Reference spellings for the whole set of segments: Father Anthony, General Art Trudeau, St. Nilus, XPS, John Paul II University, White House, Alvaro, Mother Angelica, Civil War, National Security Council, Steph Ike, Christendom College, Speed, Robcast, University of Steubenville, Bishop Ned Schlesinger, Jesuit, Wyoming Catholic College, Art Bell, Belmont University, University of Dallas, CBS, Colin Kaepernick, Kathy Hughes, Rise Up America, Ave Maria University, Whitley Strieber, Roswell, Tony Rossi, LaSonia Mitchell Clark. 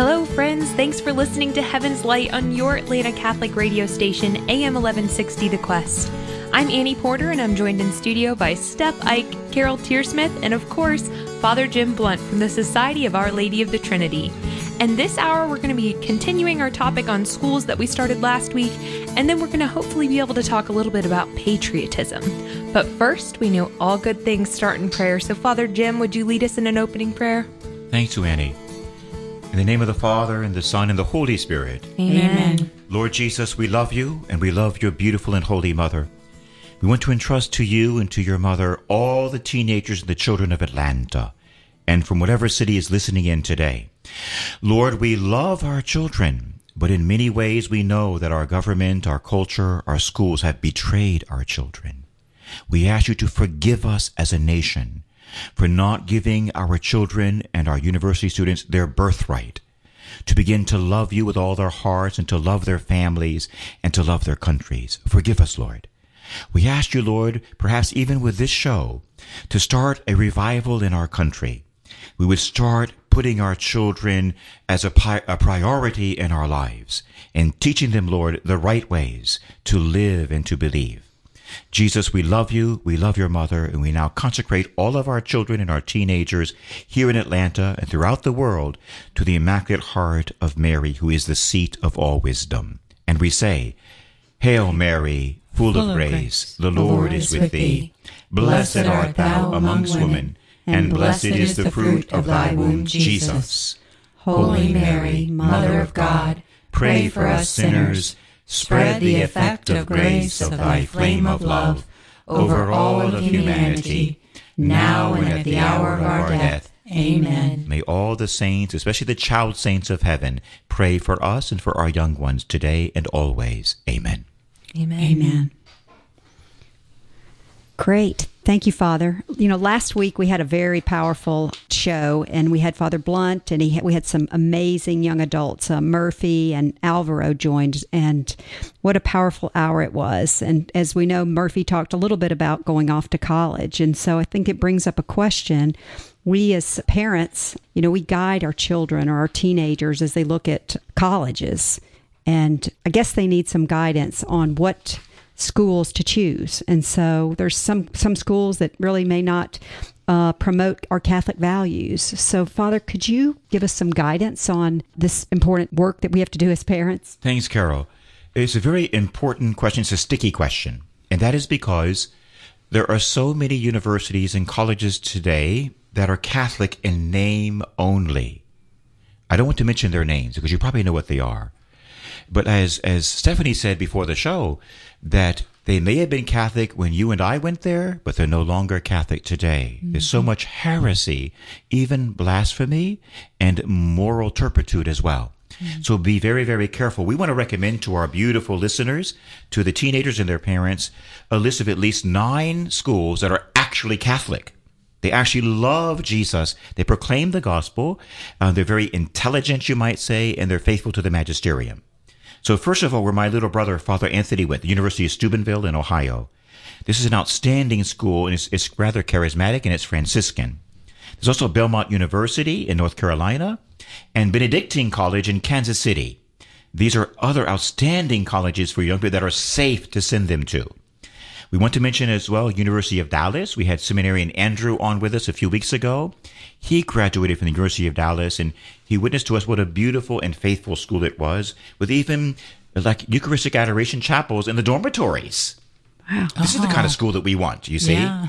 Hello, friends. Thanks for listening to Heaven's Light on your Atlanta Catholic radio station, AM 1160 The Quest. I'm Annie Porter, and I'm joined in studio by Steph Ike, Carol Tearsmith, and of course, Father Jim Blunt from the Society of Our Lady of the Trinity. And this hour, we're going to be continuing our topic on schools that we started last week, and then we're going to hopefully be able to talk a little bit about patriotism. But first, we know all good things start in prayer, so Father Jim, would you lead us in an opening prayer? Thanks, Annie. In the name of the Father, and the Son, and the Holy Spirit. Amen. Lord Jesus, we love you, and we love your beautiful and holy mother. We want to entrust to you and to your mother all the teenagers and the children of Atlanta, and from whatever city is listening in today. Lord, we love our children, but in many ways we know that our government, our culture, our schools have betrayed our children. We ask you to forgive us as a nation for not giving our children and our university students their birthright, to begin to love you with all their hearts and to love their families and to love their countries. Forgive us, Lord. We ask you, Lord, perhaps even with this show, to start a revival in our country. We would start putting our children as a priority in our lives and teaching them, Lord, the right ways to live and to believe. Jesus, we love you, we love your mother, and we now consecrate all of our children and our teenagers here in Atlanta and throughout the world to the Immaculate Heart of Mary, who is the seat of all wisdom. And we say, Hail Mary, full of grace, the Lord is with thee. Blessed art thou amongst women, and blessed is the fruit of thy womb, Jesus. Holy Mary, Mother of God, pray for us sinners, spread the effect of grace of thy flame of love over all of humanity, now and at the hour of our death. Amen. May all the saints, especially the child saints of heaven, pray for us and for our young ones today and always. Amen. Amen. Amen. Great. Thank you, Father. You know, last week we had a very powerful show, and we had Father Blunt, and we had some amazing young adults. Murphy and Alvaro joined, and what a powerful hour it was. And as we know, Murphy talked a little bit about going off to college, and so I think it brings up a question. We as parents, you know, we guide our children or our teenagers as they look at colleges, and I guess they need some guidance on what schools to choose. And so there's some schools that really may not promote our Catholic values. So Father, could you give us some guidance on this important work that we have to do as parents? Thanks, Carol. It's a very important question. It's a sticky question. And that is because there are so many universities and colleges today that are Catholic in name only. I don't want to mention their names because you probably know what they are. But as Stephanie said before the show, that they may have been Catholic when you and I went there, but they're no longer Catholic today. Mm-hmm. There's so much heresy, even blasphemy, and moral turpitude as well. Mm-hmm. So be very, very careful. We want to recommend to our beautiful listeners, to the teenagers and their parents, a list of at least 9 schools that are actually Catholic. They actually love Jesus. They proclaim the gospel. They're very intelligent, you might say, and they're faithful to the magisterium. So first of all, where my little brother, Father Anthony, went, the University of Steubenville in Ohio. This is an outstanding school, and it's rather charismatic, and it's Franciscan. There's also Belmont University in North Carolina and Benedictine College in Kansas City. These are other outstanding colleges for young people that are safe to send them to. We want to mention as well University of Dallas. We had seminarian Andrew on with us a few weeks ago. He graduated from the University of Dallas, and he witnessed to us what a beautiful and faithful school it was, with even like Eucharistic adoration chapels in the dormitories. Wow. This is the kind of school that we want, you see. Yeah.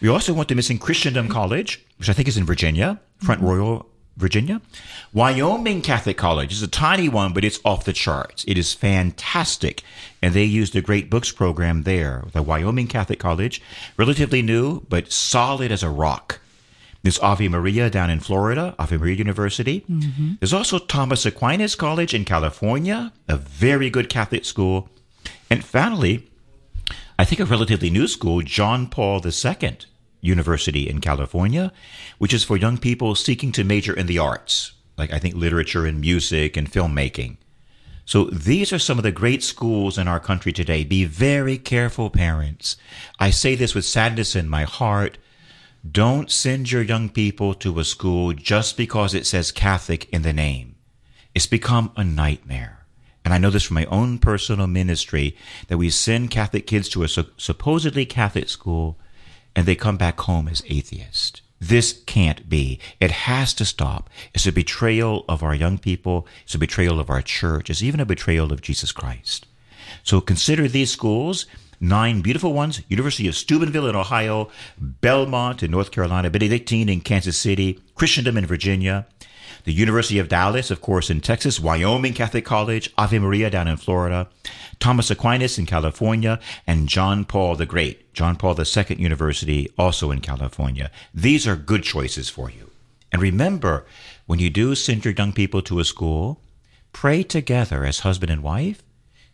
We also want to mention Christendom College, which I think is in Virginia, Front Royal, Virginia. Wyoming Catholic College is a tiny one, but it's off the charts. It is fantastic. And they use the Great Books program there, the Wyoming Catholic College, relatively new, but solid as a rock. There's Ave Maria down in Florida, Ave Maria University. Mm-hmm. There's also Thomas Aquinas College in California, a very good Catholic school. And finally, I think a relatively new school, John Paul II University in California, which is for young people seeking to major in the arts, like I think literature and music and filmmaking. So these are some of the great schools in our country today. Be very careful, parents. I say this with sadness in my heart. Don't send your young people to a school just because it says Catholic in the name. It's become a nightmare. And I know this from my own personal ministry, that we send Catholic kids to a supposedly Catholic school and they come back home as atheists. This can't be. It has to stop. It's a betrayal of our young people. It's a betrayal of our church. It's even a betrayal of Jesus Christ. So consider these schools, 9 beautiful ones: University of Steubenville in Ohio, Belmont in North Carolina, Benedictine in Kansas City, Christendom in Virginia, the University of Dallas, of course, in Texas, Wyoming Catholic College, Ave Maria down in Florida, Thomas Aquinas in California, and John Paul the Great, John Paul II University, also in California. These are good choices for you. And remember, when you do send your young people to a school, pray together as husband and wife.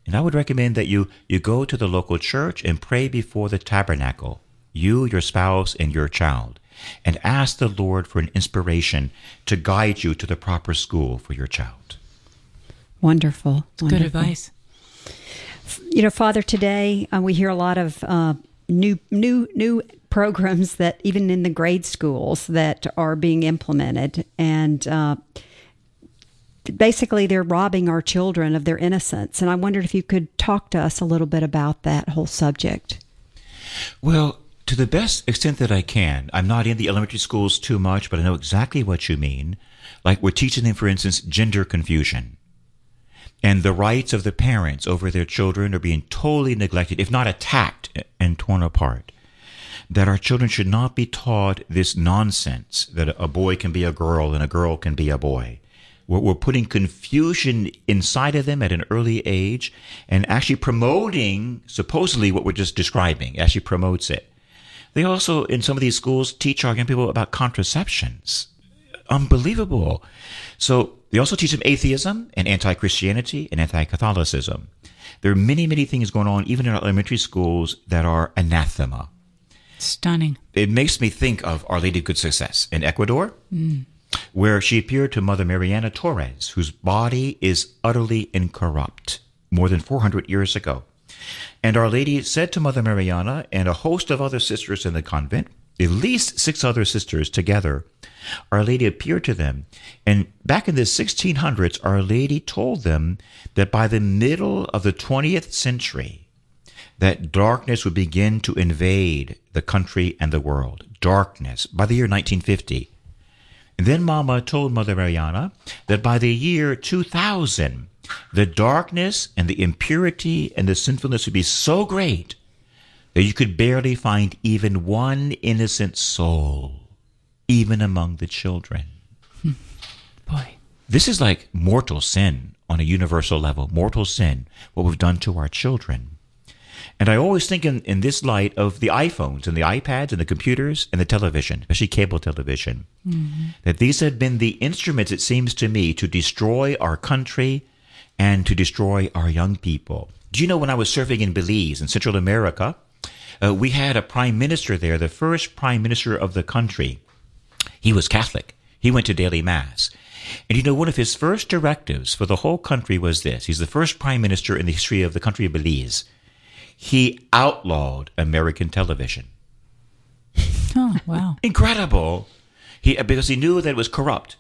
And I would recommend that you go to the local church and pray before the tabernacle, you, your spouse, and your child, and ask the Lord for an inspiration to guide you to the proper school for your child. Wonderful. Wonderful. Good advice. You know, Father, today we hear a lot of new programs that even in the grade schools that are being implemented. And basically they're robbing our children of their innocence. And I wondered if you could talk to us a little bit about that whole subject. Well, to the best extent that I can, I'm not in the elementary schools too much, but I know exactly what you mean. Like we're teaching them, for instance, gender confusion. And the rights of the parents over their children are being totally neglected, if not attacked and torn apart. That our children should not be taught this nonsense that a boy can be a girl and a girl can be a boy. We're putting confusion inside of them at an early age and actually promoting supposedly what we're just describing, actually promotes it. They also, in some of these schools, teach our young people about contraceptions. Unbelievable. So they also teach them atheism and anti-Christianity and anti-Catholicism. There are many, many things going on, even in our elementary schools, that are anathema. Stunning. It makes me think of Our Lady of Good Success in Ecuador, where she appeared to Mother Mariana Torres, whose body is utterly incorrupt, more than 400 years ago. And Our Lady said to Mother Mariana and a host of other sisters in the convent, at least 6 other sisters together, Our Lady appeared to them. And back in the 1600s, Our Lady told them that by the middle of the 20th century, that darkness would begin to invade the country and the world. Darkness, by the year 1950. And then Mama told Mother Mariana that by the year 2000, the darkness and the impurity and the sinfulness would be so great that you could barely find even one innocent soul, even among the children. Boy. This is like mortal sin on a universal level, mortal sin, what we've done to our children. And I always think in this light of the iPhones and the iPads and the computers and the television, especially cable television, that these have been the instruments, it seems to me, to destroy our country and to destroy our young people. Do you know, when I was serving in Belize in Central America, we had a prime minister there, the first prime minister of the country. He was Catholic. He went to daily mass. And you know, one of his first directives for the whole country was this. He's the first prime minister in the history of the country of Belize. He outlawed American television. Oh, wow. Incredible. Because he knew that it was corrupt.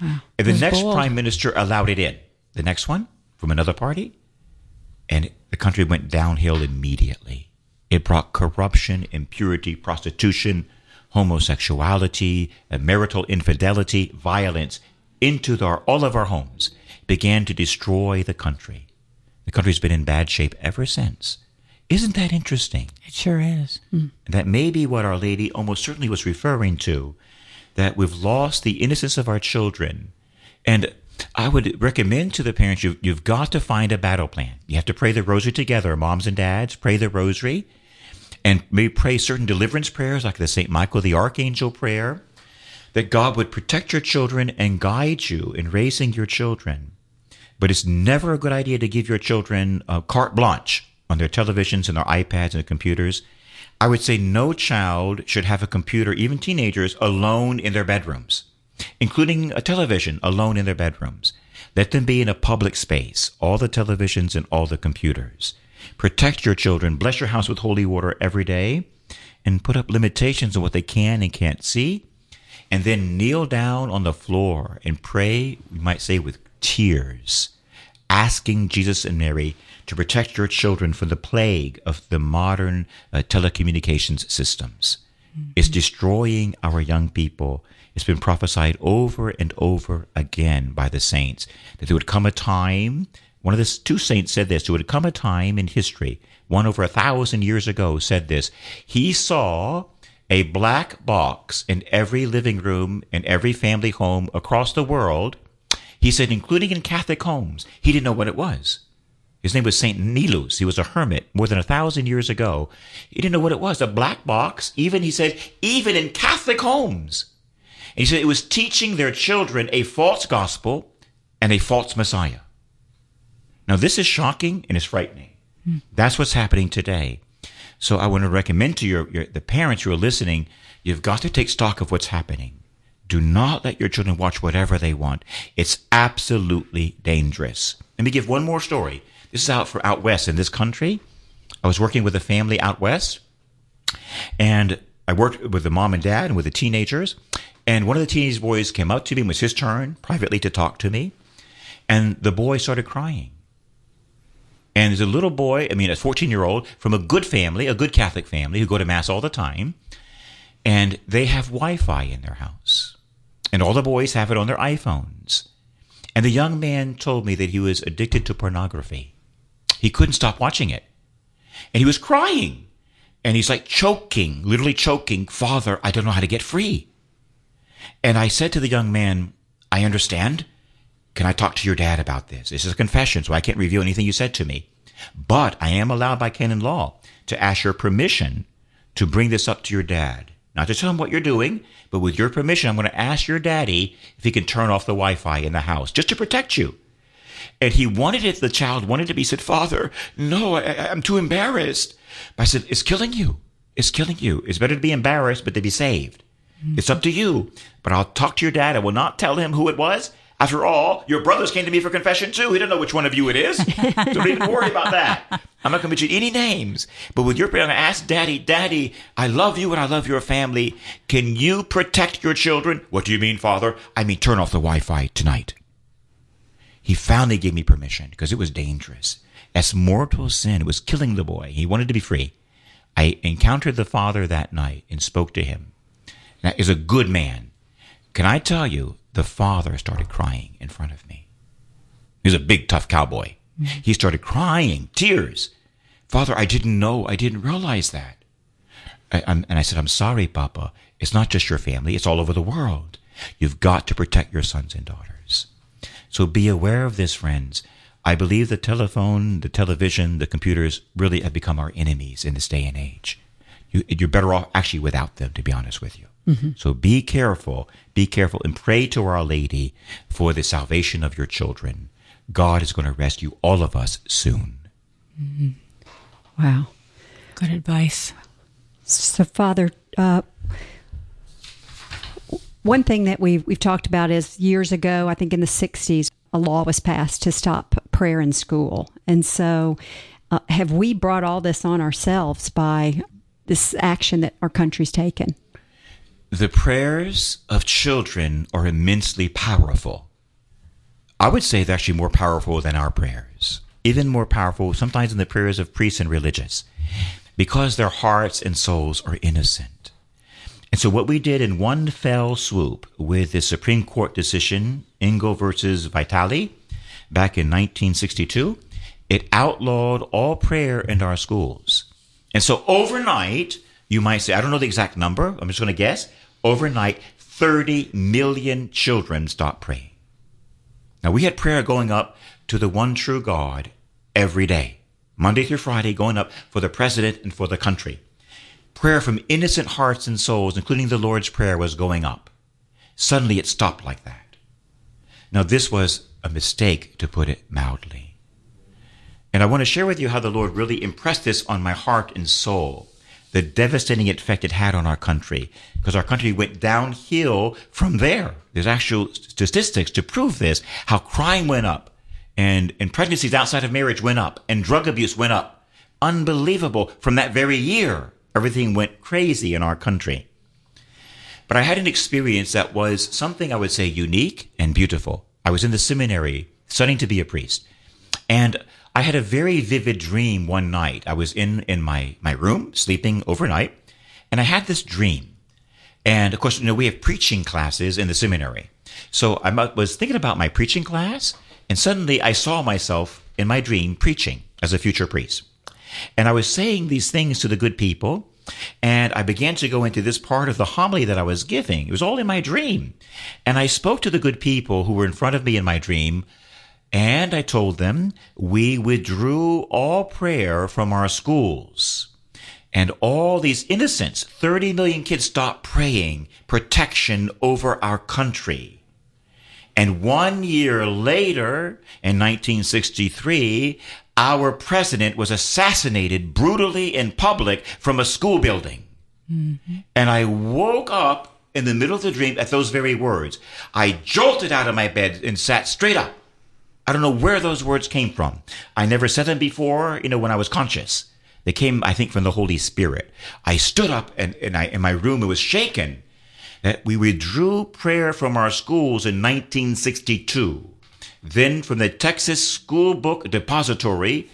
Wow. And the next prime minister allowed it in. The next one, from another party, and the country went downhill immediately. It brought corruption, impurity, prostitution, homosexuality, marital infidelity, violence into all of our homes. It began to destroy the country. The country's been in bad shape ever since. Isn't that interesting? It sure is. Mm. That may be what Our Lady almost certainly was referring to, that we've lost the innocence of our children. And I would recommend to the parents, you've got to find a battle plan. You have to pray the rosary together, moms and dads, pray the rosary, and maybe pray certain deliverance prayers like the St. Michael the Archangel prayer, that God would protect your children and guide you in raising your children. But it's never a good idea to give your children a carte blanche on their televisions and their iPads and their computers. I would say no child should have a computer, even teenagers, alone in their bedrooms, including a television alone in their bedrooms. Let them be in a public space, all the televisions and all the computers. Protect your children, bless your house with holy water every day, and put up limitations on what they can and can't see, and then kneel down on the floor and pray, we might say with tears, asking Jesus and Mary to protect your children from the plague of the modern telecommunications systems. Mm-hmm. It's destroying our young people. It's been prophesied over and over again by the saints that there would come a time, one of the two saints said this, there would come a time in history, one over 1,000 years ago said this, he saw a black box in every living room and every family home across the world, he said, including in Catholic homes. He didn't know what it was. His name was St. Nilus. He was a hermit more than 1,000 years ago. He didn't know what it was, a black box, even, he said, even in Catholic homes. And he said it was teaching their children a false gospel and a false Messiah. Now, this is shocking and it's frightening. That's what's happening today. So I want to recommend to the parents who are listening, you've got to take stock of what's happening. Do not let your children watch whatever they want. It's absolutely dangerous. Let me give one more story. This is out west in this country. I was working with a family out west, and I worked with the mom and dad and with the teenagers. And one of the teenage boys came up to me, and it was his turn privately to talk to me. And the boy started crying. And there's a little boy, a 14-year-old from a good family, a good Catholic family who go to Mass all the time. And they have Wi-Fi in their house. And all the boys have it on their iPhones. And the young man told me that he was addicted to pornography. He couldn't stop watching it. And he was crying. And he's like choking, literally choking, Father, I don't know how to get free. And I said to the young man, I understand. Can I talk to your dad about this? This is a confession, so I can't reveal anything you said to me. But I am allowed by canon law to ask your permission to bring this up to your dad. Not to tell him what you're doing, but with your permission, I'm going to ask your daddy if he can turn off the Wi-Fi in the house, just to protect you. And he wanted it, the child wanted it to be, said, Father, no, I'm too embarrassed. But I said, it's killing you. It's killing you. It's better to be embarrassed, but to be saved. Mm-hmm. It's up to you. But I'll talk to your dad. I will not tell him who it was. After all, your brothers came to me for confession too. He doesn't know which one of you it is. Don't even worry about that. I'm not going to mention any names. But with your prayer, I'm going to ask Daddy, Daddy, I love you and I love your family. Can you protect your children? What do you mean, Father? I mean, turn off the Wi-Fi tonight. He finally gave me permission because it was dangerous. As mortal sin, it was killing the boy. He wanted to be free. I encountered the father that night and spoke to him. That is a good man. Can I tell you? The father started crying in front of me. He was a big, tough cowboy. He started crying, tears. Father, I didn't know. I didn't realize that. And I said, I'm sorry, Papa. It's not just your family. It's all over the world. You've got to protect your sons and daughters. So be aware of this, friends. I believe the telephone, the television, the computers really have become our enemies in this day and age. You're better off actually without them, to be honest with you. Mm-hmm. So be careful, and pray to Our Lady for the salvation of your children. God is going to rescue all of us soon. Mm-hmm. Wow. Good advice. So, Father, one thing that we've talked about is years ago, I think in the 60s, a law was passed to stop prayer in school. And so have we brought all this on ourselves by this action that our country's taken? The prayers of children are immensely powerful. I would say they're actually more powerful than our prayers, even more powerful sometimes than the prayers of priests and religious, because their hearts and souls are innocent. And so what we did in one fell swoop with the Supreme Court decision, Ingo versus Vitale, back in 1962, it outlawed all prayer in our schools. And so overnight, you might say, I don't know the exact number, I'm just going to guess, overnight, 30 million children stopped praying. Now, we had prayer going up to the one true God every day, Monday through Friday, going up for the president and for the country. Prayer from innocent hearts and souls, including the Lord's Prayer, was going up. Suddenly, it stopped like that. Now, this was a mistake, to put it mildly. And I want to share with you how the Lord really impressed this on my heart and soul, the devastating effect it had on our country, because our country went downhill from there. There's actual statistics to prove this, how crime went up, and pregnancies outside of marriage went up, and drug abuse went up. Unbelievable. From that very year, everything went crazy in our country. But I had an experience that was something I would say unique and beautiful. I was in the seminary studying to be a priest. And I had a very vivid dream one night. I was in my room sleeping overnight, and I had this dream. And of course, you know, we have preaching classes in the seminary. So I was thinking about my preaching class, and suddenly I saw myself in my dream preaching as a future priest. And I was saying these things to the good people, and I began to go into this part of the homily that I was giving. It was all in my dream. And I spoke to the good people who were in front of me in my dream, and I told them, we withdrew all prayer from our schools. And all these innocents, 30 million kids, stopped praying protection over our country. And 1 year later, in 1963, our president was assassinated brutally in public from a school building. Mm-hmm. And I woke up in the middle of the dream at those very words. I jolted out of my bed and sat straight up. I don't know where those words came from. I never said them before, you know, when I was conscious. They came, I think, from the Holy Spirit. I stood up, and in my room, it was shaken. That we withdrew prayer from our schools in 1962. Then from the Texas School Book Depository,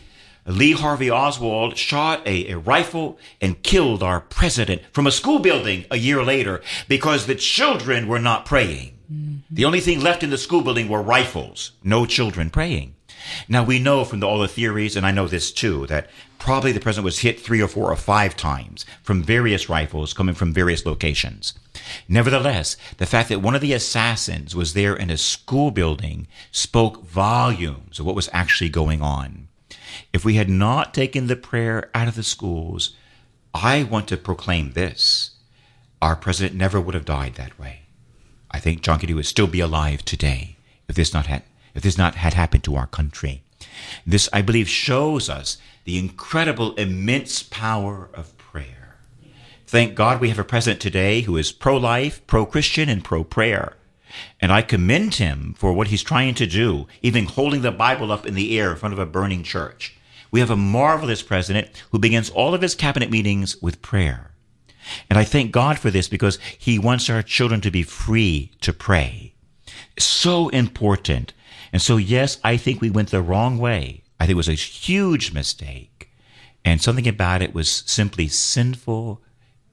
Lee Harvey Oswald shot a rifle and killed our president from a school building a year later because the children were not praying. Mm-hmm. The only thing left in the school building were rifles, no children praying. Now, we know from all the theories, and I know this too, that probably the president was hit 3 or 4 or 5 times from various rifles coming from various locations. Nevertheless, the fact that one of the assassins was there in a school building spoke volumes of what was actually going on. If we had not taken the prayer out of the schools, I want to proclaim this. Our president never would have died that way. I think John Kennedy would still be alive today if this had not happened to our country. This, I believe, shows us the incredible, immense power of prayer. Thank God we have a president today who is pro-life, pro-Christian, and pro-prayer. And I commend him for what he's trying to do, even holding the Bible up in the air in front of a burning church. We have a marvelous president who begins all of his cabinet meetings with prayer. And I thank God for this because he wants our children to be free to pray. So important. And so, yes, I think we went the wrong way. I think it was a huge mistake. And something about it was simply sinful,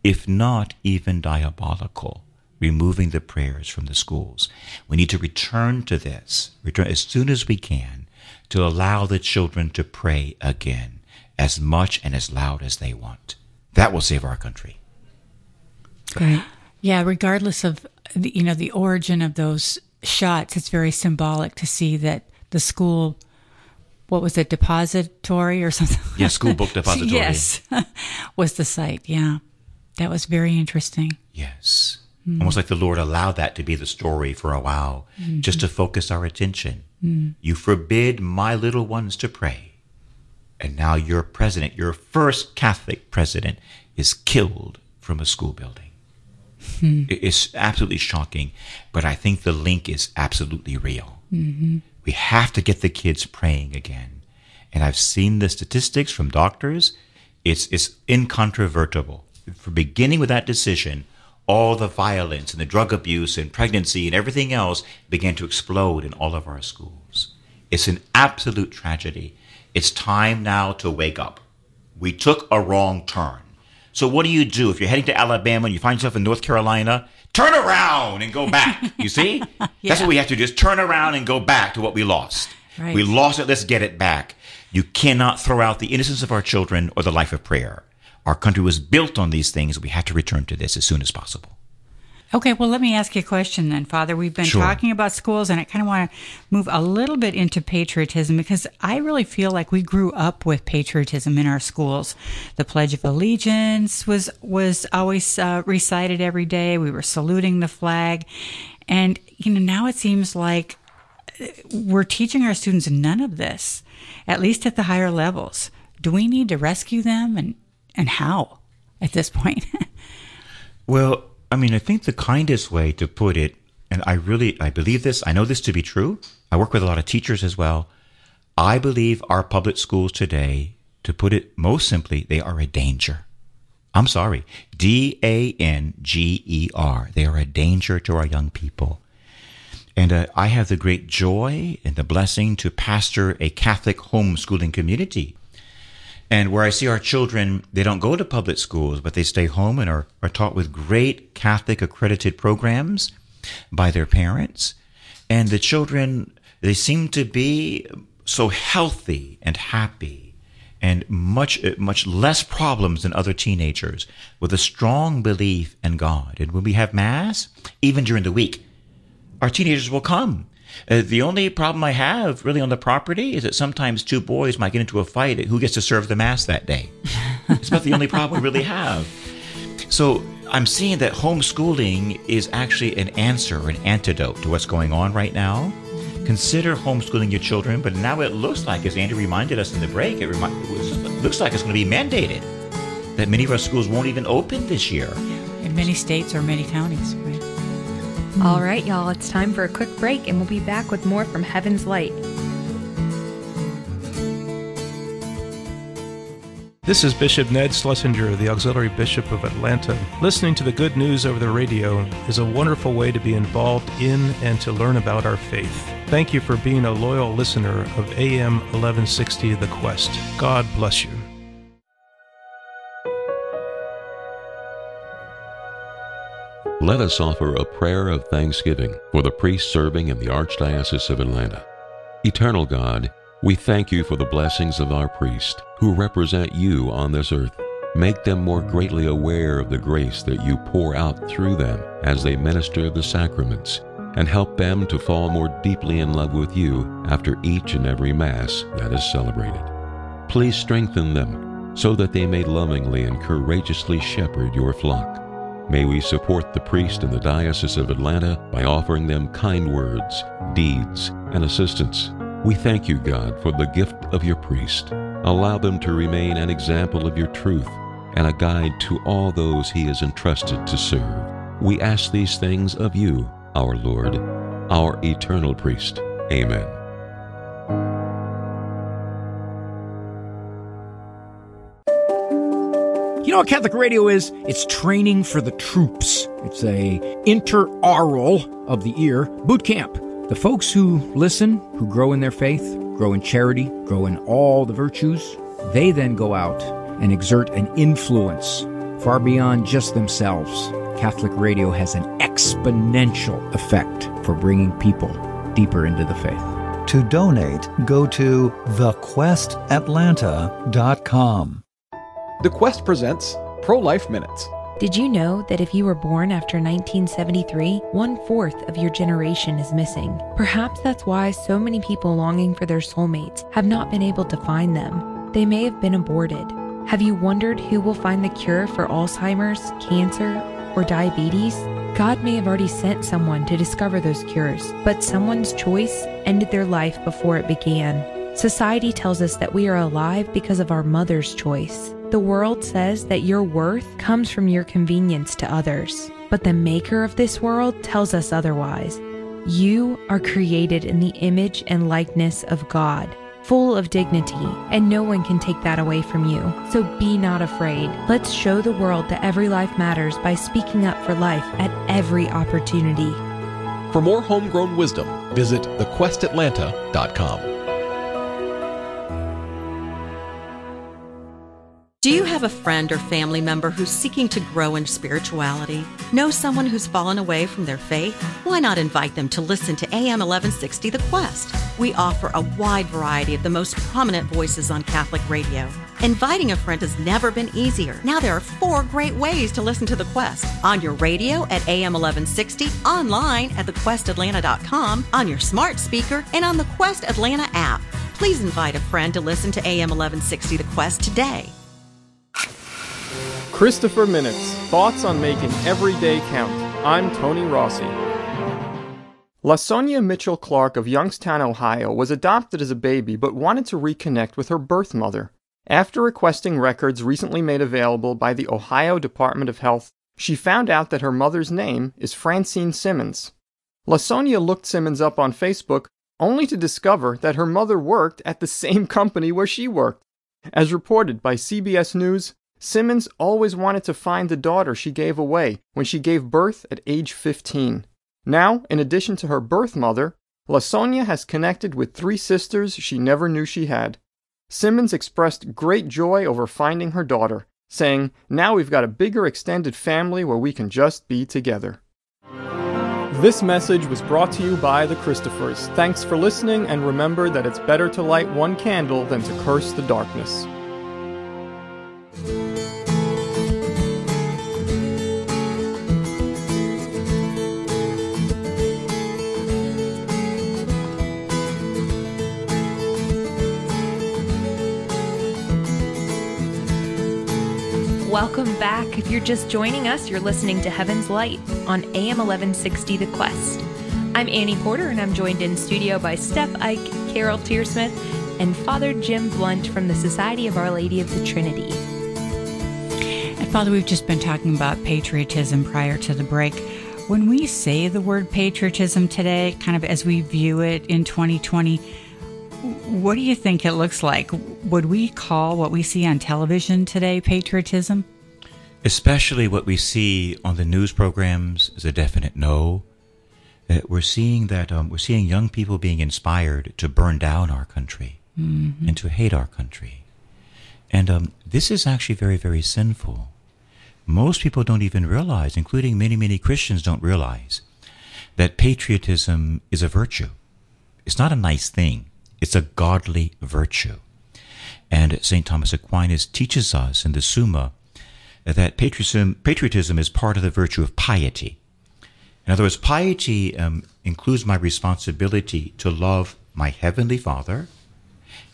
if not even diabolical, removing the prayers from the schools. We need to return to this, return as soon as we can, to allow the children to pray again, as much and as loud as they want. That will save our country. Great. Yeah, regardless of the origin of those shots, it's very symbolic to see that the school, what was it, depository or something? Yeah, school book depository. Yes, was the site. Yeah, that was very interesting. Yes, Almost like the Lord allowed that to be the story for a while, just to focus our attention. You forbid my little ones to pray, and now your president, your first Catholic president, is killed from a school building. It's absolutely shocking, but I think the link is absolutely real. Mm-hmm. We have to get the kids praying again. And I've seen the statistics from doctors. It's incontrovertible. For beginning with that decision, all the violence and the drug abuse and pregnancy and everything else began to explode in all of our schools. It's an absolute tragedy. It's time now to wake up. We took a wrong turn. So what do you do if you're heading to Alabama and you find yourself in North Carolina? Turn around and go back. You see? Yeah. That's what we have to do, is turn around and go back to what we lost. Right. We lost it. Let's get it back. You cannot throw out the innocence of our children or the life of prayer. Our country was built on these things. We have to return to this as soon as possible. Okay, well, let me ask you a question then, Father. We've been talking about schools, and I kind of want to move a little bit into patriotism, because I really feel like we grew up with patriotism in our schools. The Pledge of Allegiance was always recited every day. We were saluting the flag. And, now it seems like we're teaching our students none of this, at least at the higher levels. Do we need to rescue them, and how at this point? Well, I think the kindest way to put it, and I believe this, I know this to be true. I work with a lot of teachers as well. I believe our public schools today, to put it most simply, they are a danger. I'm sorry, D-A-N-G-E-R. They are a danger to our young people. And I have the great joy and the blessing to pastor a Catholic homeschooling community. And where I see our children, they don't go to public schools, but they stay home and are taught with great Catholic accredited programs by their parents. And the children, they seem to be so healthy and happy and much less problems than other teenagers, with a strong belief in God. And when we have Mass, even during the week, our teenagers will come. The only problem I have really on the property is that sometimes two boys might get into a fight at who gets to serve the Mass that day. It's about the only problem we really have. So I'm seeing that homeschooling is actually an answer, an antidote to what's going on right now. Consider homeschooling your children, but now it looks like, as Andy reminded us in the break, it looks like it's going to be mandated, that many of our schools won't even open this year. Yeah, in many states or many counties, right? All right, y'all, it's time for a quick break, and we'll be back with more from Heaven's Light. This is Bishop Ned Schlesinger, the Auxiliary Bishop of Atlanta. Listening to the good news over the radio is a wonderful way to be involved in and to learn about our faith. Thank you for being a loyal listener of AM 1160 The Quest. God bless you. Let us offer a prayer of thanksgiving for the priests serving in the Archdiocese of Atlanta. Eternal God, we thank you for the blessings of our priests who represent you on this earth. Make them more greatly aware of the grace that you pour out through them as they minister the sacraments, and help them to fall more deeply in love with you after each and every Mass that is celebrated. Please strengthen them so that they may lovingly and courageously shepherd your flock. May we support the priest in the Diocese of Atlanta by offering them kind words, deeds, and assistance. We thank you, God, for the gift of your priest. Allow them to remain an example of your truth and a guide to all those he is entrusted to serve. We ask these things of you, our Lord, our eternal priest. Amen. You know what Catholic radio is? It's training for the troops. It's a inter-aural of the ear boot camp. The folks who listen, who grow in their faith, grow in charity, grow in all the virtues, they then go out and exert an influence far beyond just themselves. Catholic radio has an exponential effect for bringing people deeper into the faith. To donate, go to thequestatlanta.com. The Quest presents Pro-Life Minutes. Did you know that if you were born after 1973, 1/4 of your generation is missing? Perhaps that's why so many people longing for their soulmates have not been able to find them. They may have been aborted. Have you wondered who will find the cure for Alzheimer's, cancer, or diabetes? God may have already sent someone to discover those cures, but someone's choice ended their life before it began. Society tells us that we are alive because of our mother's choice. The world says that your worth comes from your convenience to others, but the maker of this world tells us otherwise. You are created in the image and likeness of God, full of dignity, and no one can take that away from you. So be not afraid. Let's show the world that every life matters by speaking up for life at every opportunity. For more homegrown wisdom, visit thequestatlanta.com. Do you have a friend or family member who's seeking to grow in spirituality? Know someone who's fallen away from their faith? Why not invite them to listen to AM 1160 The Quest? We offer a wide variety of the most prominent voices on Catholic radio. Inviting a friend has never been easier. Now there are 4 great ways to listen to The Quest. On your radio at AM 1160, online at thequestatlanta.com, on your smart speaker, and on the Quest Atlanta app. Please invite a friend to listen to AM 1160 The Quest today. Christopher Minutes, thoughts on making every day count. I'm Tony Rossi. LaSonia Mitchell Clark of Youngstown, Ohio, was adopted as a baby but wanted to reconnect with her birth mother. After requesting records recently made available by the Ohio Department of Health, she found out that her mother's name is Francine Simmons. LaSonia looked Simmons up on Facebook, only to discover that her mother worked at the same company where she worked. As reported by CBS News, Simmons always wanted to find the daughter she gave away when she gave birth at age 15. Now, in addition to her birth mother, La Sonia has connected with three sisters she never knew she had. Simmons expressed great joy over finding her daughter, saying, "Now we've got a bigger extended family where we can just be together." This message was brought to you by the Christophers. Thanks for listening, and remember that it's better to light one candle than to curse the darkness. Welcome back. If you're just joining us, you're listening to Heaven's Light on AM 1160 The Quest. I'm Annie Porter, and I'm joined in studio by Steph Ike, Carol Tearsmith, and Father Jim Blunt from the Society of Our Lady of the Trinity. And Father, we've just been talking about patriotism prior to the break. When we say the word patriotism today, kind of as we view it in 2020, what do you think it looks like? Would we call what we see on television today patriotism? Especially what we see on the news programs is a definite no. We're seeing young people being inspired to burn down our country and to hate our country. And this is actually very, very sinful. Most people don't even realize, including many, many Christians don't realize, that patriotism is a virtue. It's not a nice thing. It's a godly virtue. And St. Thomas Aquinas teaches us in the Summa that patriotism is part of the virtue of piety. In other words, piety includes my responsibility to love my Heavenly Father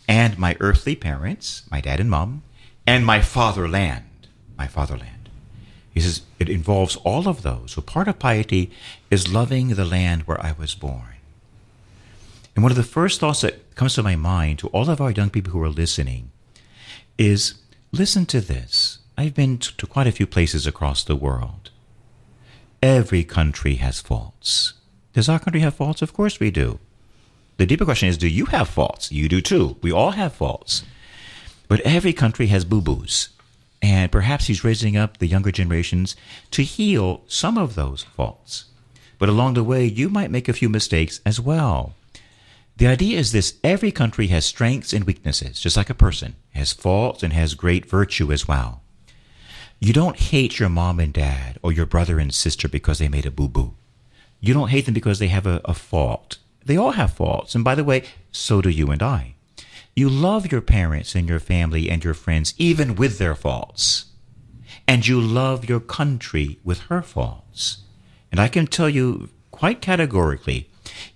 and my earthly parents, my dad and mom, and my fatherland, He says it involves all of those. So part of piety is loving the land where I was born. And one of the first thoughts that comes to my mind to all of our young people who are listening is, listen to this. I've been to quite a few places across the world. Every country has faults. Does our country have faults? Of course we do. The deeper question is, do you have faults? You do too. We all have faults. But every country has boo-boos. And perhaps he's raising up the younger generations to heal some of those faults. But along the way, you might make a few mistakes as well. The idea is this: every country has strengths and weaknesses, just like a person has faults and has great virtue as well. You don't hate your mom and dad or your brother and sister because they made a boo-boo. You don't hate them because they have a fault. They all have faults. And by the way, so do you and I. You love your parents and your family and your friends, even with their faults. And you love your country with her faults. And I can tell you quite categorically,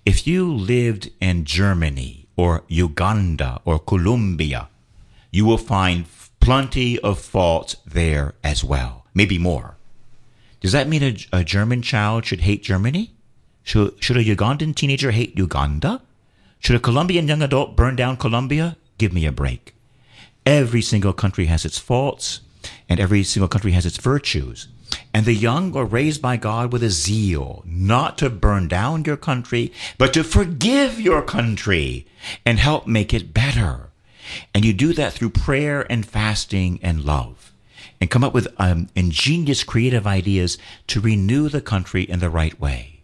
if you lived in Germany or Uganda or Colombia, you will find plenty of faults there as well, maybe more. Does that mean a German child should hate Germany? Should a Ugandan teenager hate Uganda? Should a Colombian young adult burn down Colombia? Give me a break. Every single country has its faults, and every single country has its virtues. And the young are raised by God with a zeal, not to burn down your country, but to forgive your country and help make it better. And you do that through prayer and fasting and love, and come up with ingenious, creative ideas to renew the country in the right way.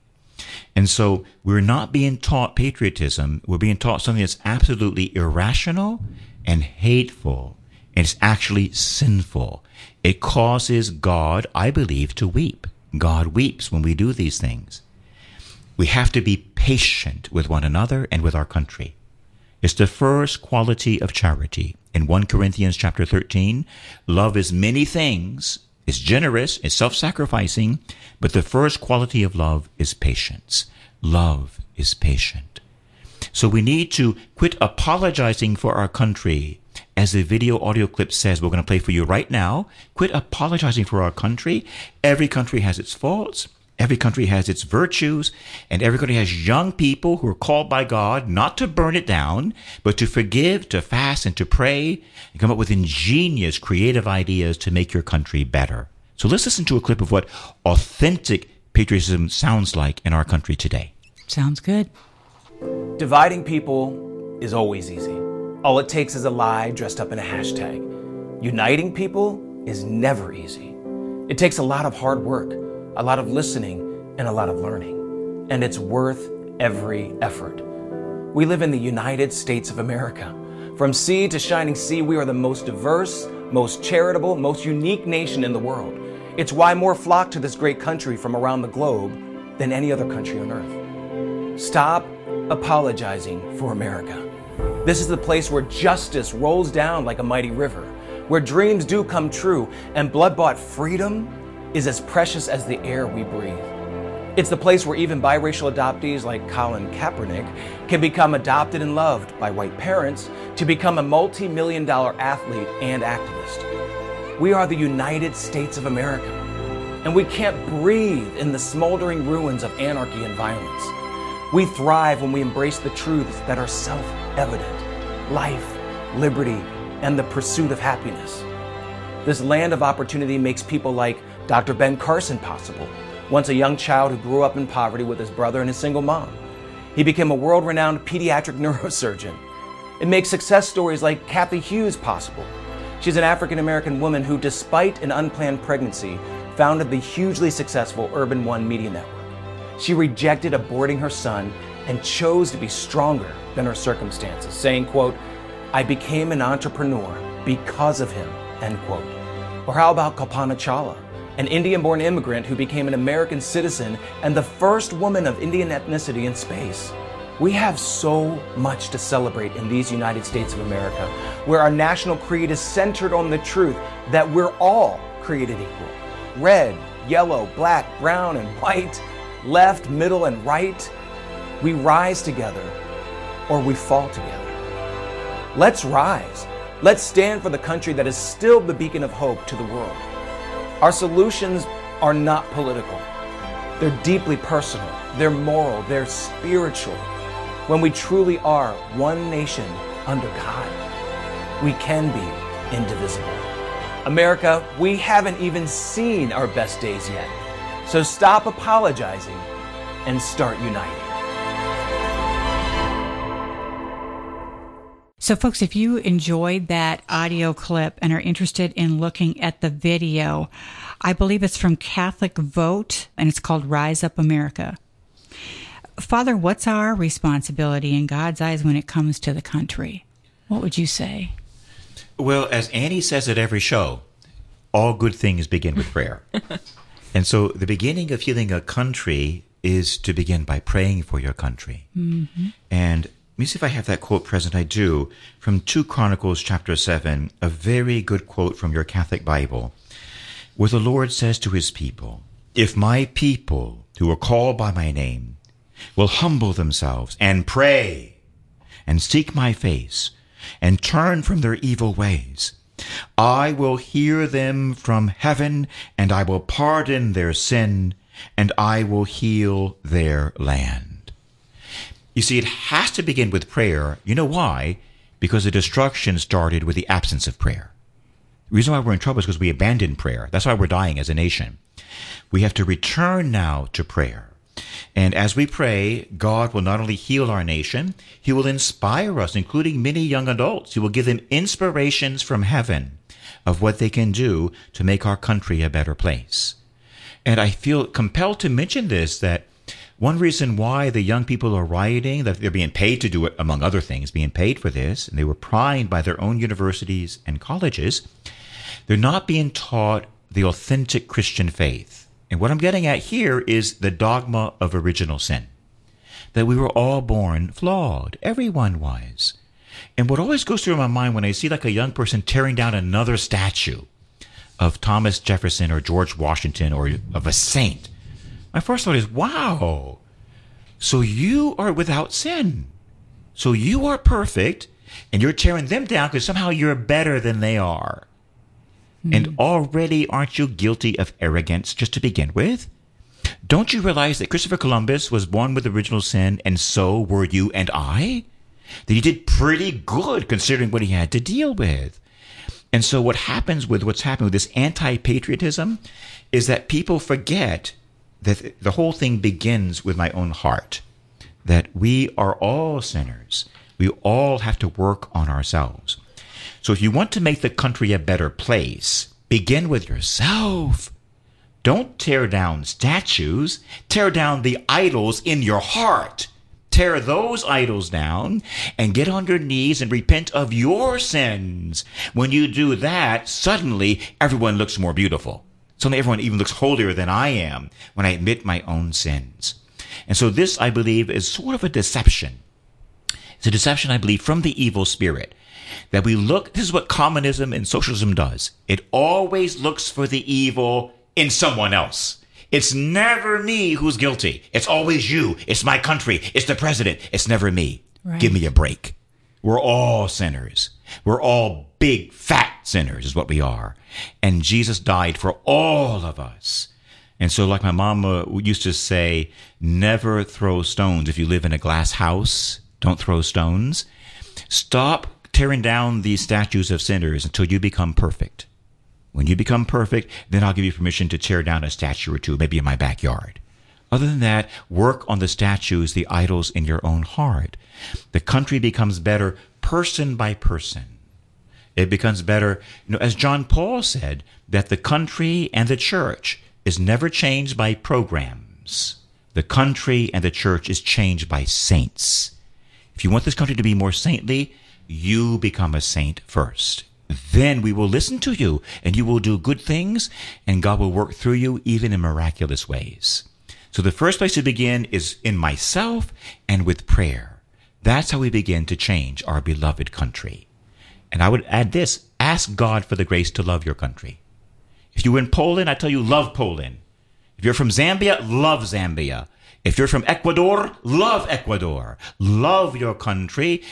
And so we're not being taught patriotism. We're being taught something that's absolutely irrational and hateful. And it's actually sinful. It causes God, I believe, to weep. God weeps when we do these things. We have to be patient with one another and with our country. It's the first quality of charity. In 1 Corinthians chapter 13, love is many things. It's generous, it's self-sacrificing, but the first quality of love is patience. Love is patient. So we need to quit apologizing for our country. As the video audio clip says, we're going to play for you right now. Quit apologizing for our country. Every country has its faults. Every country has its virtues. And every country has young people who are called by God not to burn it down, but to forgive, to fast, and to pray, and come up with ingenious, creative ideas to make your country better. So let's listen to a clip of what authentic patriotism sounds like in our country today. Sounds good. Dividing people is always easy. All it takes is a lie dressed up in a hashtag. Uniting people is never easy. It takes a lot of hard work, a lot of listening, and a lot of learning. and it's worth every effort. We live in the United States of America. From sea to shining sea, we are the most diverse, most charitable, most unique nation in the world. It's why more flock to this great country from around the globe than any other country on earth. Stop apologizing for America. This is the place where justice rolls down like a mighty river, where dreams do come true, and blood-bought freedom is as precious as the air we breathe. It's the place where even biracial adoptees like Colin Kaepernick can become adopted and loved by white parents to become a multi-million-dollar athlete and activist. We are the United States of America, and we can't breathe in the smoldering ruins of anarchy and violence. We thrive when we embrace the truths that are self-evident: life, liberty, and the pursuit of happiness. This land of opportunity makes people like Dr. Ben Carson possible, once a young child who grew up in poverty with his brother and his single mom. He became a world-renowned pediatric neurosurgeon. It makes success stories like Kathy Hughes possible. She's an African-American woman who, despite an unplanned pregnancy, founded the hugely successful Urban One Media Network. She rejected aborting her son and chose to be stronger than her circumstances, saying, quote, "I became an entrepreneur because of him," end quote. Or how about Kalpana Chawla, an Indian-born immigrant who became an American citizen and the first woman of Indian ethnicity in space. We have so much to celebrate in these United States of America, where our national creed is centered on the truth that we're all created equal. Red, yellow, black, brown, and white, left, middle, and right. We rise together or we fall together. Let's rise. Let's stand for the country that is still the beacon of hope to the world. Our solutions are not political. They're deeply personal, they're moral, they're spiritual. When we truly are one nation under God, we can be indivisible. America, we haven't even seen our best days yet. So stop apologizing and start uniting. So folks, if you enjoyed that audio clip and are interested in looking at the video, I believe it's from Catholic Vote, and it's called Rise Up America. Father, what's our responsibility in God's eyes when it comes to the country? What would you say? Well, as Annie says at every show, all good things begin with prayer. And so the beginning of healing a country is to begin by praying for your country. Mm-hmm. And let me see if I have that quote present. I do. From 2 Chronicles chapter 7, a very good quote from your Catholic Bible, where the Lord says to his people, "If my people who are called by my name will humble themselves and pray and seek my face and turn from their evil ways, I will hear them from heaven and I will pardon their sin and I will heal their land." You see, it has to begin with prayer. You know why? Because the destruction started with the absence of prayer. The reason why we're in trouble is because we abandoned prayer. That's why we're dying as a nation. We have to return now to prayer. And as we pray, God will not only heal our nation, he will inspire us, including many young adults. He will give them inspirations from heaven of what they can do to make our country a better place. And I feel compelled to mention this, that one reason why the young people are rioting, that they're being paid to do it, among other things, being paid for this, and they were primed by their own universities and colleges, they're not being taught the authentic Christian faith. And what I'm getting at here is the dogma of original sin, that we were all born flawed. Everyone was. And what always goes through my mind when I see like a young person tearing down another statue of Thomas Jefferson or George Washington or of a saint, my first thought is, wow, so you are without sin. So you are perfect, and you're tearing them down because somehow you're better than they are. Mm-hmm. And already aren't you guilty of arrogance just to begin with? Don't you realize that Christopher Columbus was born with original sin, and so were you and I? That he did pretty good considering what he had to deal with. And so what happens with what's happening with this anti-patriotism is that people forget that the whole thing begins with my own heart, that we are all sinners. We all have to work on ourselves. So if you want to make the country a better place, begin with yourself. Don't tear down statues. Tear down the idols in your heart. Tear those idols down and get on your knees and repent of your sins. When you do that, suddenly everyone looks more beautiful. Suddenly everyone even looks holier than I am when I admit my own sins. And so this, I believe, is sort of a deception. It's a deception, I believe, from the evil spirit. That we look, this is what communism and socialism does. It always looks for the evil in someone else. It's never me who's guilty. It's always you. It's my country. It's the president. It's never me. Right. Give me a break. We're all sinners. We're all big, fat sinners is what we are. And Jesus died for all of us. And so like my mama used to say, never throw stones. If you live in a glass house, don't throw stones. Stop tearing down these statues of sinners until you become perfect. When you become perfect, then I'll give you permission to tear down a statue or two, maybe in my backyard. Other than that, work on the statues, the idols in your own heart. The country becomes better person by person. It becomes better, you know, as John Paul said, that the country and the church is never changed by programs. The country and the church is changed by saints. If you want this country to be more saintly, you become a saint first. Then we will listen to you, and you will do good things, and God will work through you even in miraculous ways. So the first place to begin is in myself and with prayer. That's how we begin to change our beloved country. And I would add this, ask God for the grace to love your country. If you're in Poland, I tell you, love Poland. If you're from Zambia, love Zambia. If you're from Ecuador, love Ecuador. Love your country.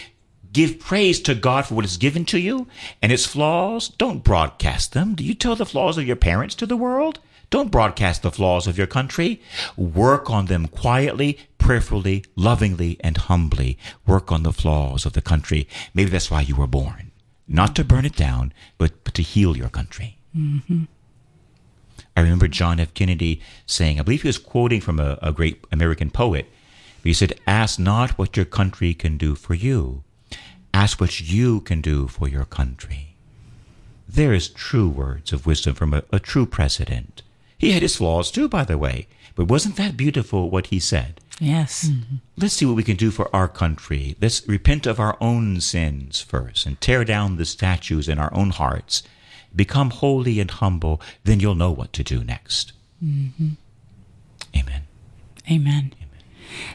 Give praise to God for what is given to you and its flaws. Don't broadcast them. Do you tell the flaws of your parents to the world? Don't broadcast the flaws of your country. Work on them quietly, prayerfully, lovingly, and humbly. Work on the flaws of the country. Maybe that's why you were born. Not to burn it down, but to heal your country. Mm-hmm. I remember John F. Kennedy saying, I believe he was quoting from a great American poet. He said, ask not what your country can do for you. Ask what you can do for your country. There is true words of wisdom from a true president. He had his flaws too, by the way. But wasn't that beautiful what he said? Yes. Mm-hmm. Let's see what we can do for our country. Let's repent of our own sins first and tear down the statues in our own hearts. Become holy and humble. Then you'll know what to do next. Mm-hmm. Amen. Amen.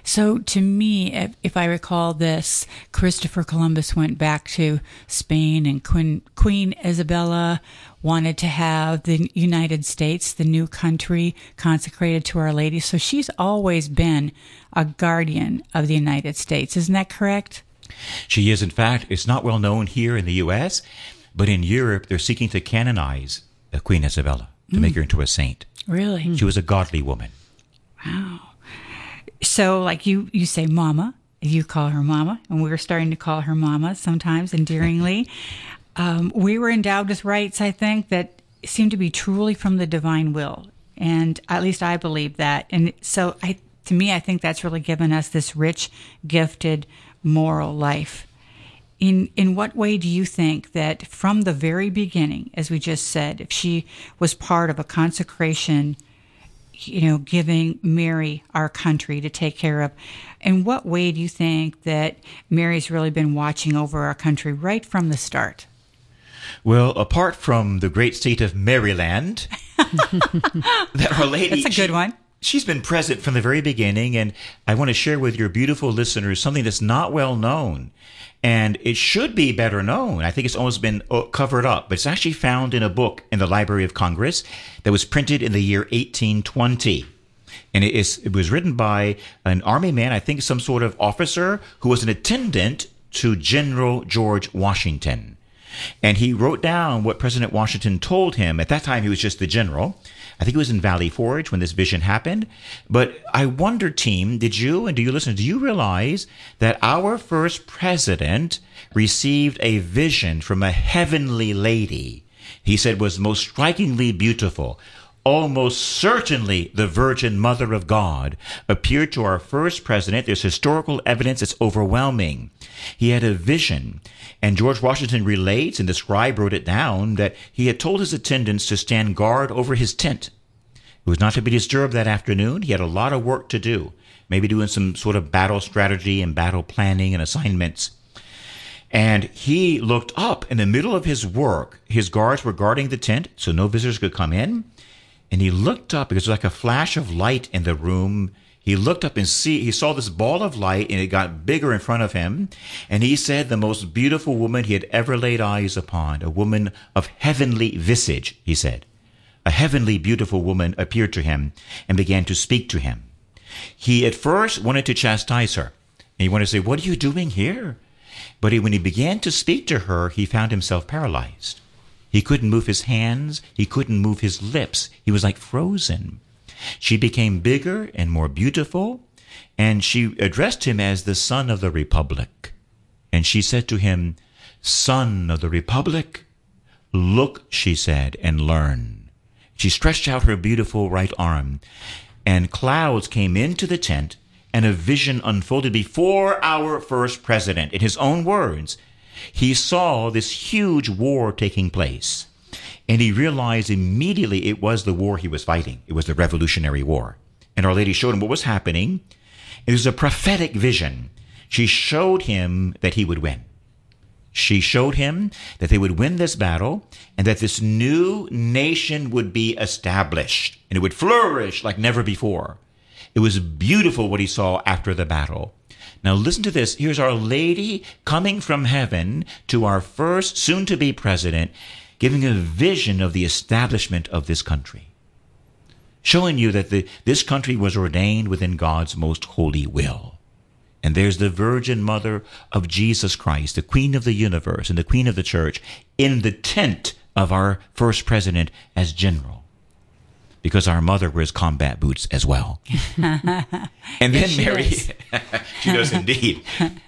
So to me, if I recall this, Christopher Columbus went back to Spain, and Queen Isabella wanted to have the United States, the new country, consecrated to Our Lady. So she's always been a guardian of the United States. Isn't that correct? She is. In fact, it's not well known here in the U.S., but in Europe, they're seeking to canonize Queen Isabella, to make her into a saint. Really? She was a godly woman. Wow. So, like you say Mama, you call her Mama, and we're starting to call her Mama sometimes endearingly. We were endowed with rights, I think, that seem to be truly from the divine will. And at least I believe that. And so, to me, I think that's really given us this rich, gifted, moral life. In what way do you think that from the very beginning, as we just said, if she was part of a consecration, you know, giving Mary our country to take care of. In what way do you think that Mary's really been watching over our country right from the start? Well, apart from the great state of Maryland, that Our Lady... That's a good one. She's been present from the very beginning, and I want to share with your beautiful listeners something that's not well known, and it should be better known. I think it's almost been covered up, but it's actually found in a book in the Library of Congress that was printed in the year 1820. And it was written by an army man, I think some sort of officer, who was an attendant to General George Washington. And he wrote down what President Washington told him. At that time, he was just the general. I think he was in Valley Forge when this vision happened. But I wonder, team, do you realize that our first president received a vision from a heavenly lady he said was most strikingly beautiful? Almost certainly the Virgin Mother of God appeared to our first president. There's historical evidence. It's overwhelming. He had a vision, and George Washington relates, and the scribe wrote it down, that he had told his attendants to stand guard over his tent. He was not to be disturbed that afternoon. He had a lot of work to do, maybe doing some sort of battle strategy and battle planning and assignments. And he looked up in the middle of his work. His guards were guarding the tent so no visitors could come in. And he looked up because it was like a flash of light in the room. He looked up and he saw this ball of light, and it got bigger in front of him. And he said the most beautiful woman he had ever laid eyes upon, a woman of heavenly visage, he said. A heavenly beautiful woman appeared to him and began to speak to him. He at first wanted to chastise her. And he wanted to say, "What are you doing here?" But when he began to speak to her, he found himself paralyzed. He couldn't move his hands. He couldn't move his lips. He was like frozen. She became bigger and more beautiful, and she addressed him as the Son of the Republic. And she said to him, "Son of the Republic, look," she said, "and learn." She stretched out her beautiful right arm, and clouds came into the tent, and a vision unfolded before our first president. In his own words, he saw this huge war taking place, and he realized immediately it was the war he was fighting. It was the Revolutionary War. And Our Lady showed him what was happening. It was a prophetic vision. She showed him that he would win. She showed him that they would win this battle and that this new nation would be established and it would flourish like never before. It was beautiful what he saw after the battle. Now listen to this. Here's Our Lady coming from heaven to our first soon-to-be president, giving a vision of the establishment of this country, showing you that this country was ordained within God's most holy will. And there's the Virgin Mother of Jesus Christ, the Queen of the universe and the Queen of the Church, in the tent of our first president as general, because our mother wears combat boots as well. And then Mary, she does indeed.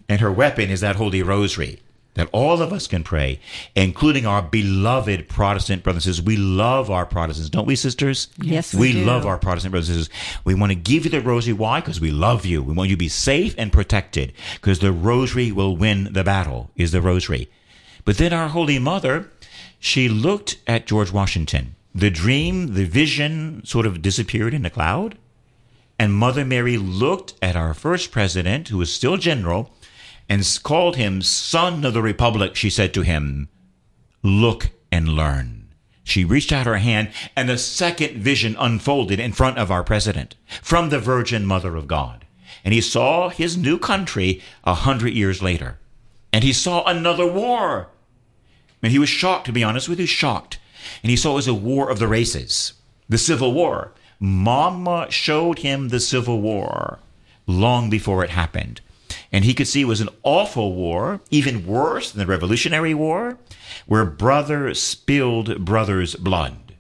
And her weapon is that Holy Rosary that all of us can pray, including our beloved Protestant brothers and sisters. We love our Protestants, don't we, sisters? Yes, we do. Love our Protestant brothers and sisters. We want to give you the Rosary. Why? Because we love you. We want you to be safe and protected, because the Rosary will win the battle, is the Rosary. But then our Holy Mother, she looked at George Washington. The dream, the vision sort of disappeared in a cloud. And Mother Mary looked at our first president, who was still general, and called him Son of the Republic. She said to him, "Look and learn." She reached out her hand, and a second vision unfolded in front of our president from the Virgin Mother of God. And he saw his new country 100 years later. And he saw another war. And he was shocked, to be honest with you, shocked. And he saw it was a war of the races, the Civil War. Mama showed him the Civil War long before it happened. And he could see it was an awful war, even worse than the Revolutionary War, where brother spilled brother's blood.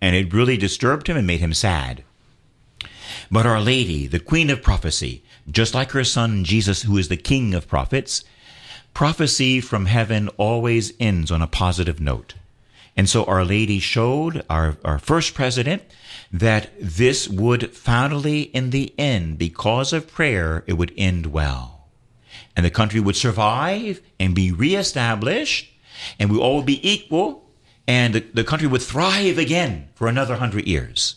And it really disturbed him and made him sad. But Our Lady, the Queen of Prophecy, just like her son Jesus, who is the King of Prophets, prophecy from heaven always ends on a positive note. And so Our Lady showed our first president that this would finally, in the end, because of prayer, it would end well. And the country would survive and be reestablished, and we all would be equal, and the country would thrive again for another 100 years.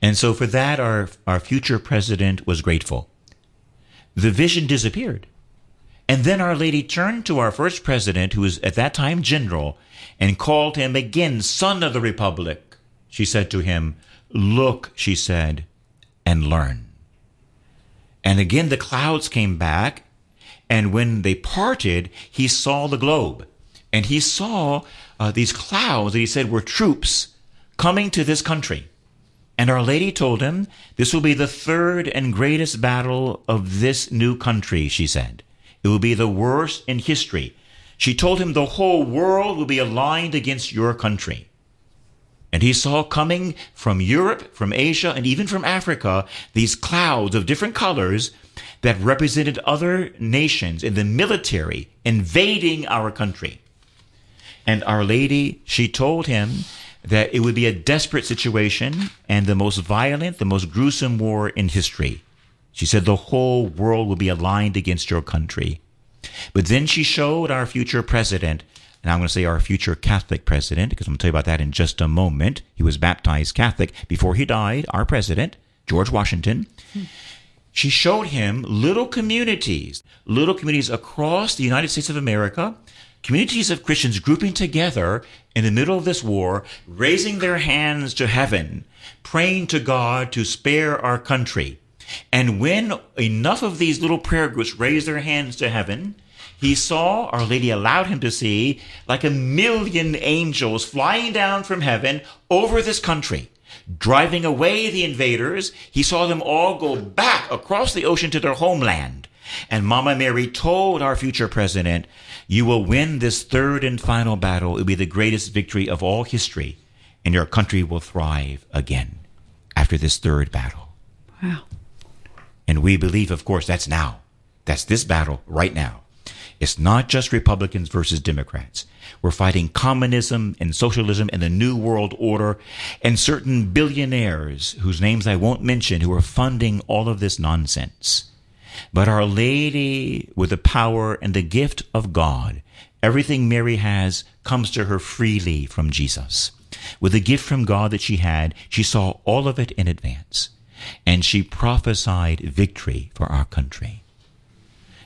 And so for that, our future president was grateful. The vision disappeared. And then Our Lady turned to our first president, who was at that time general, and called him again, Son of the Republic. She said to him, "Look," she said, "and learn." And again the clouds came back, and when they parted, he saw the globe. And he saw these clouds that he said were troops coming to this country. And Our Lady told him, "This will be the third and greatest battle of this new country," she said. "It will be the worst in history." She told him the whole world will be aligned against your country. And he saw coming from Europe, from Asia, and even from Africa, these clouds of different colors that represented other nations in the military invading our country. And Our Lady, she told him that it would be a desperate situation and the most violent, the most gruesome war in history. She said, "The whole world will be aligned against your country." But then she showed our future president and I'm going to say our future Catholic president, because I'm going to tell you about that in just a moment. He was baptized Catholic before he died, our president, George Washington. She showed him little communities across the United States of America, communities of Christians grouping together in the middle of this war, raising their hands to heaven, praying to God to spare our country. And when enough of these little prayer groups raised their hands to heaven, he saw, Our Lady allowed him to see, like 1,000,000 angels flying down from heaven over this country, driving away the invaders. He saw them all go back across the ocean to their homeland. And Mama Mary told our future president, you will win this third and final battle. It will be the greatest victory of all history, and your country will thrive again after this third battle. Wow. And we believe, of course, that's now. That's this battle right now. It's not just Republicans versus Democrats. We're fighting communism and socialism and the New World Order and certain billionaires whose names I won't mention who are funding all of this nonsense. But Our Lady, with the power and the gift of God, everything Mary has comes to her freely from Jesus. With the gift from God that she had, she saw all of it in advance, and she prophesied victory for our country.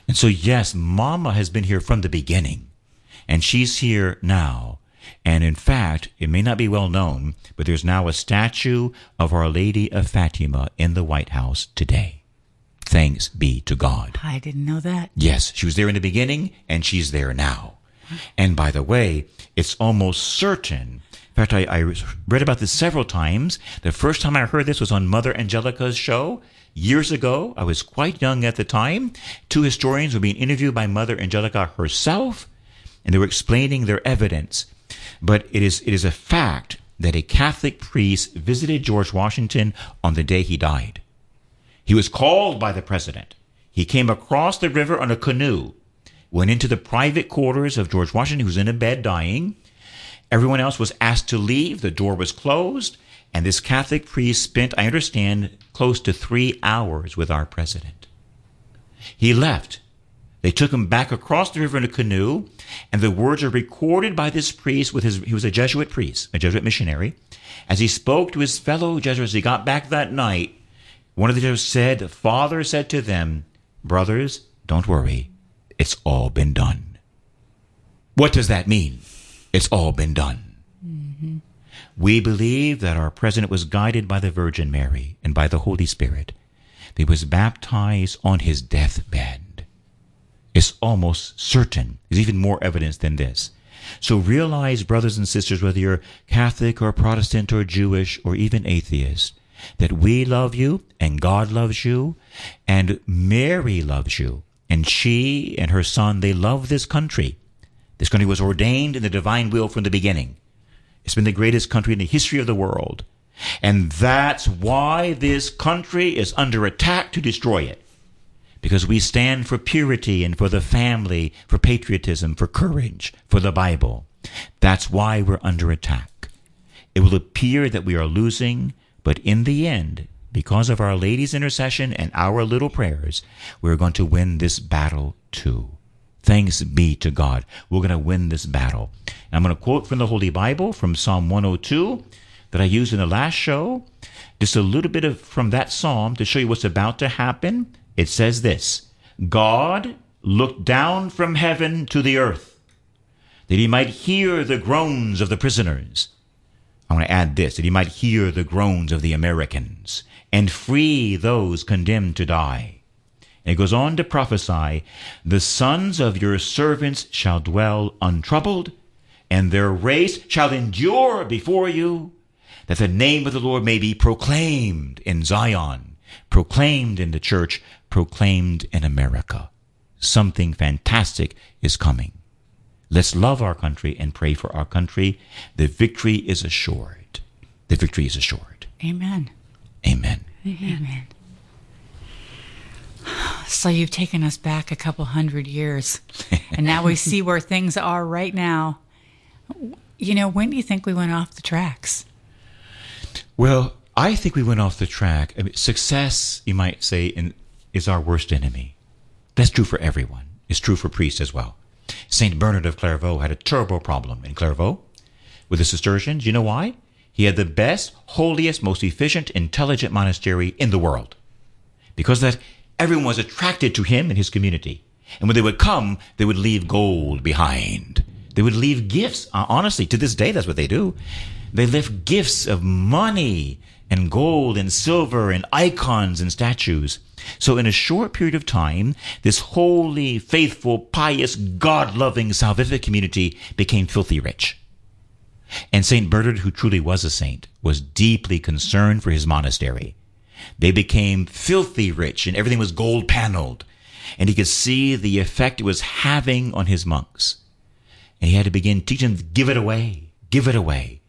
And so, yes, Mama has been here from the beginning, and she's here now. And in fact, it may not be well known, but there's now a statue of Our Lady of Fatima in the White House today. Thanks be to God. I didn't know that. Yes, she was there in the beginning, and she's there now. And by the way, it's almost certain. In fact, I read about this several times. The first time I heard this was on Mother Angelica's show years ago. I was quite young at the time. Two historians were being interviewed by Mother Angelica herself, and they were explaining their evidence. But it is a fact that a Catholic priest visited George Washington on the day he died. He was called by the president. He came across the river on a canoe, went into the private quarters of George Washington, who was in a bed dying. Everyone else was asked to leave. The door was closed. And this Catholic priest spent, I understand, close to 3 hours with our president. He left. They took him back across the river in a canoe. And the words are recorded by this priest. He was a Jesuit priest, a Jesuit missionary. As he spoke to his fellow Jesuits, he got back that night. One of the Jesuits said, the father said to them, brothers, don't worry. It's all been done. What does that mean? It's all been done. Mm-hmm. We believe that our president was guided by the Virgin Mary and by the Holy Spirit. He was baptized on his deathbed. It's almost certain. There's even more evidence than this. So realize, brothers and sisters, whether you're Catholic or Protestant or Jewish or even atheist, that we love you and God loves you and Mary loves you. And she and her son, they love this country. This country was ordained in the divine will from the beginning. It's been the greatest country in the history of the world. And that's why this country is under attack to destroy it. Because we stand for purity and for the family, for patriotism, for courage, for the Bible. That's why we're under attack. It will appear that we are losing, but in the end, because of Our Lady's intercession and our little prayers, we're going to win this battle too. Thanks be to God. We're going to win this battle. And I'm going to quote from the Holy Bible, from Psalm 102, that I used in the last show. Just a little bit from that psalm to show you what's about to happen. It says this, God looked down from heaven to the earth, that he might hear the groans of the prisoners. I want to add this, that he might hear the groans of the Americans and free those condemned to die. And it goes on to prophesy, the sons of your servants shall dwell untroubled, and their race shall endure before you, that the name of the Lord may be proclaimed in Zion, proclaimed in the church, proclaimed in America. Something fantastic is coming. Let's love our country and pray for our country. The victory is assured. The victory is assured. Amen. Amen. Amen. So you've taken us back a couple hundred years, and now we see where things are right now. You know, when do you think we went off the tracks? Well, I think we went off the track. I mean, success, you might say, is our worst enemy. That's true for everyone. It's true for priests as well. St. Bernard of Clairvaux had a terrible problem in Clairvaux with the Cistercians. You know why? He had the best, holiest, most efficient, intelligent monastery in the world. Because of that, everyone was attracted to him and his community. And when they would come, they would leave gold behind. They would leave gifts. Honestly, to this day, that's what they do. They left gifts of money and gold and silver and icons and statues. So in a short period of time, this holy, faithful, pious, God-loving, salvific community became filthy rich. And St. Bernard, who truly was a saint, was deeply concerned for his monastery. They became filthy rich, and everything was gold-paneled. And he could see the effect it was having on his monks. And he had to begin teaching them, give it away, give it away.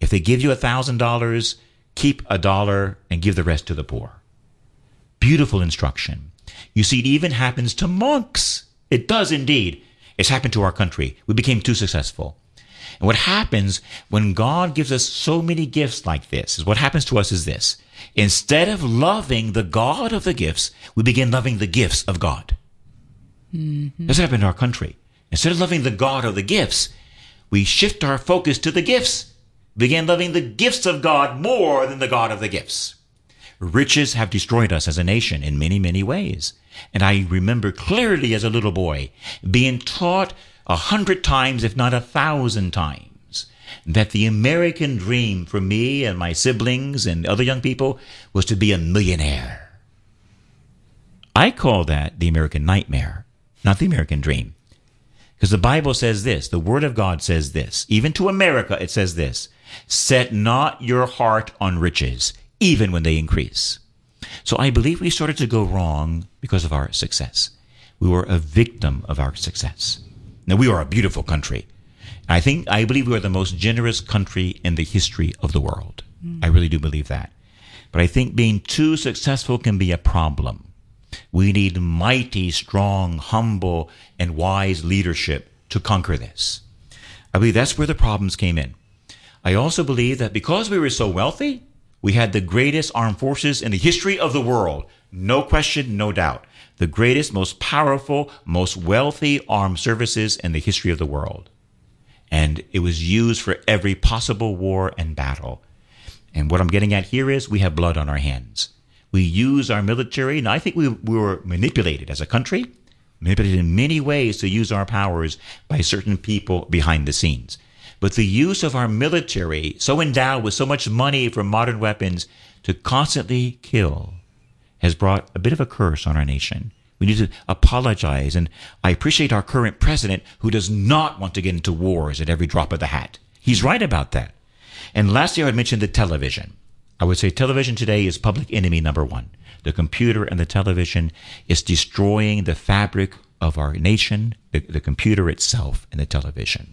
If they give you $1,000, keep $1 and give the rest to the poor. Beautiful instruction. You see, it even happens to monks. It does indeed. It's happened to our country. We became too successful. And what happens when God gives us so many gifts like this is what happens to us is this. Instead of loving the God of the gifts, we begin loving the gifts of God. Mm-hmm. That's happened in our country. Instead of loving the God of the gifts, we shift our focus to the gifts. We begin loving the gifts of God more than the God of the gifts. Riches have destroyed us as a nation in many, many ways. And I remember clearly as a little boy being taught 100 times, if not 1,000 times, that the American dream for me and my siblings and other young people was to be a millionaire. I call that the American nightmare, not the American dream. Because the Bible says this, the Word of God says this, even to America it says this, set not your heart on riches, even when they increase. So I believe we started to go wrong because of our success. We were a victim of our success. Now, we are a beautiful country. I believe we are the most generous country in the history of the world. Mm. I really do believe that. But I think being too successful can be a problem. We need mighty, strong, humble, and wise leadership to conquer this. I believe that's where the problems came in. I also believe that because we were so wealthy, we had the greatest armed forces in the history of the world. No question, no doubt. The greatest, most powerful, most wealthy armed services in the history of the world. And it was used for every possible war and battle. And what I'm getting at here is we have blood on our hands. We use our military, and I think we were manipulated as a country, manipulated in many ways to use our powers by certain people behind the scenes. But the use of our military, so endowed with so much money for modern weapons, to constantly kill has brought a bit of a curse on our nation. We need to apologize, and I appreciate our current president who does not want to get into wars at every drop of the hat. He's right about that. And lastly, I would mention the television. I would say television today is public enemy number one. The computer and the television is destroying the fabric of our nation, the computer itself and the television.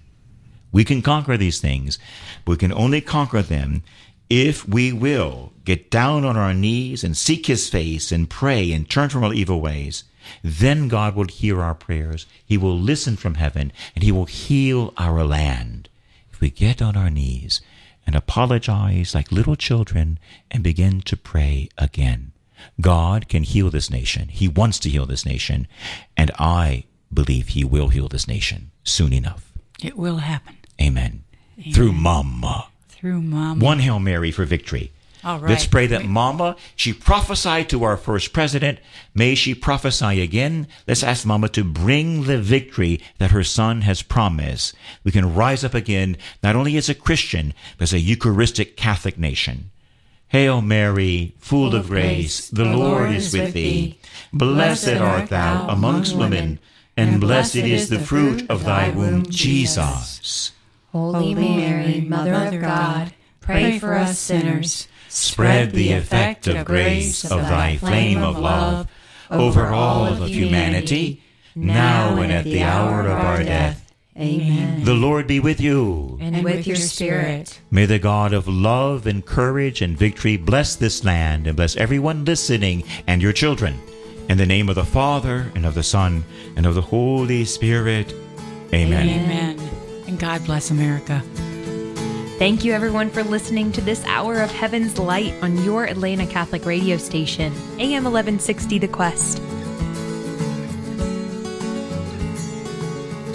We can conquer these things, but we can only conquer them if we will get down on our knees and seek his face and pray and turn from our evil ways, then God will hear our prayers. He will listen from heaven and he will heal our land. If we get on our knees and apologize like little children and begin to pray again, God can heal this nation. He wants to heal this nation. And I believe he will heal this nation soon enough. It will happen. Amen. Amen. Through Mama. Through Mama. One Hail Mary for victory. All right. Let's pray that Mama, she prophesied to our first president. May she prophesy again. Let's ask Mama to bring the victory that her son has promised. We can rise up again, not only as a Christian, but as a Eucharistic Catholic nation. Hail Mary, full of grace, the Lord is with thee. Blessed art thou amongst women, and blessed is the fruit of thy womb, Jesus. Holy Mary, Mother of God, pray for us sinners. Spread the effect of grace of thy flame of love over all of humanity, now and at the hour of our death. Amen. The Lord be with you. And with your spirit. May the God of love and courage and victory bless this land and bless everyone listening and your children. In the name of the Father, and of the Son, and of the Holy Spirit. Amen. Amen. And God bless America. Thank you, everyone, for listening to this hour of Heaven's Light on your Atlanta Catholic radio station, AM 1160 The Quest.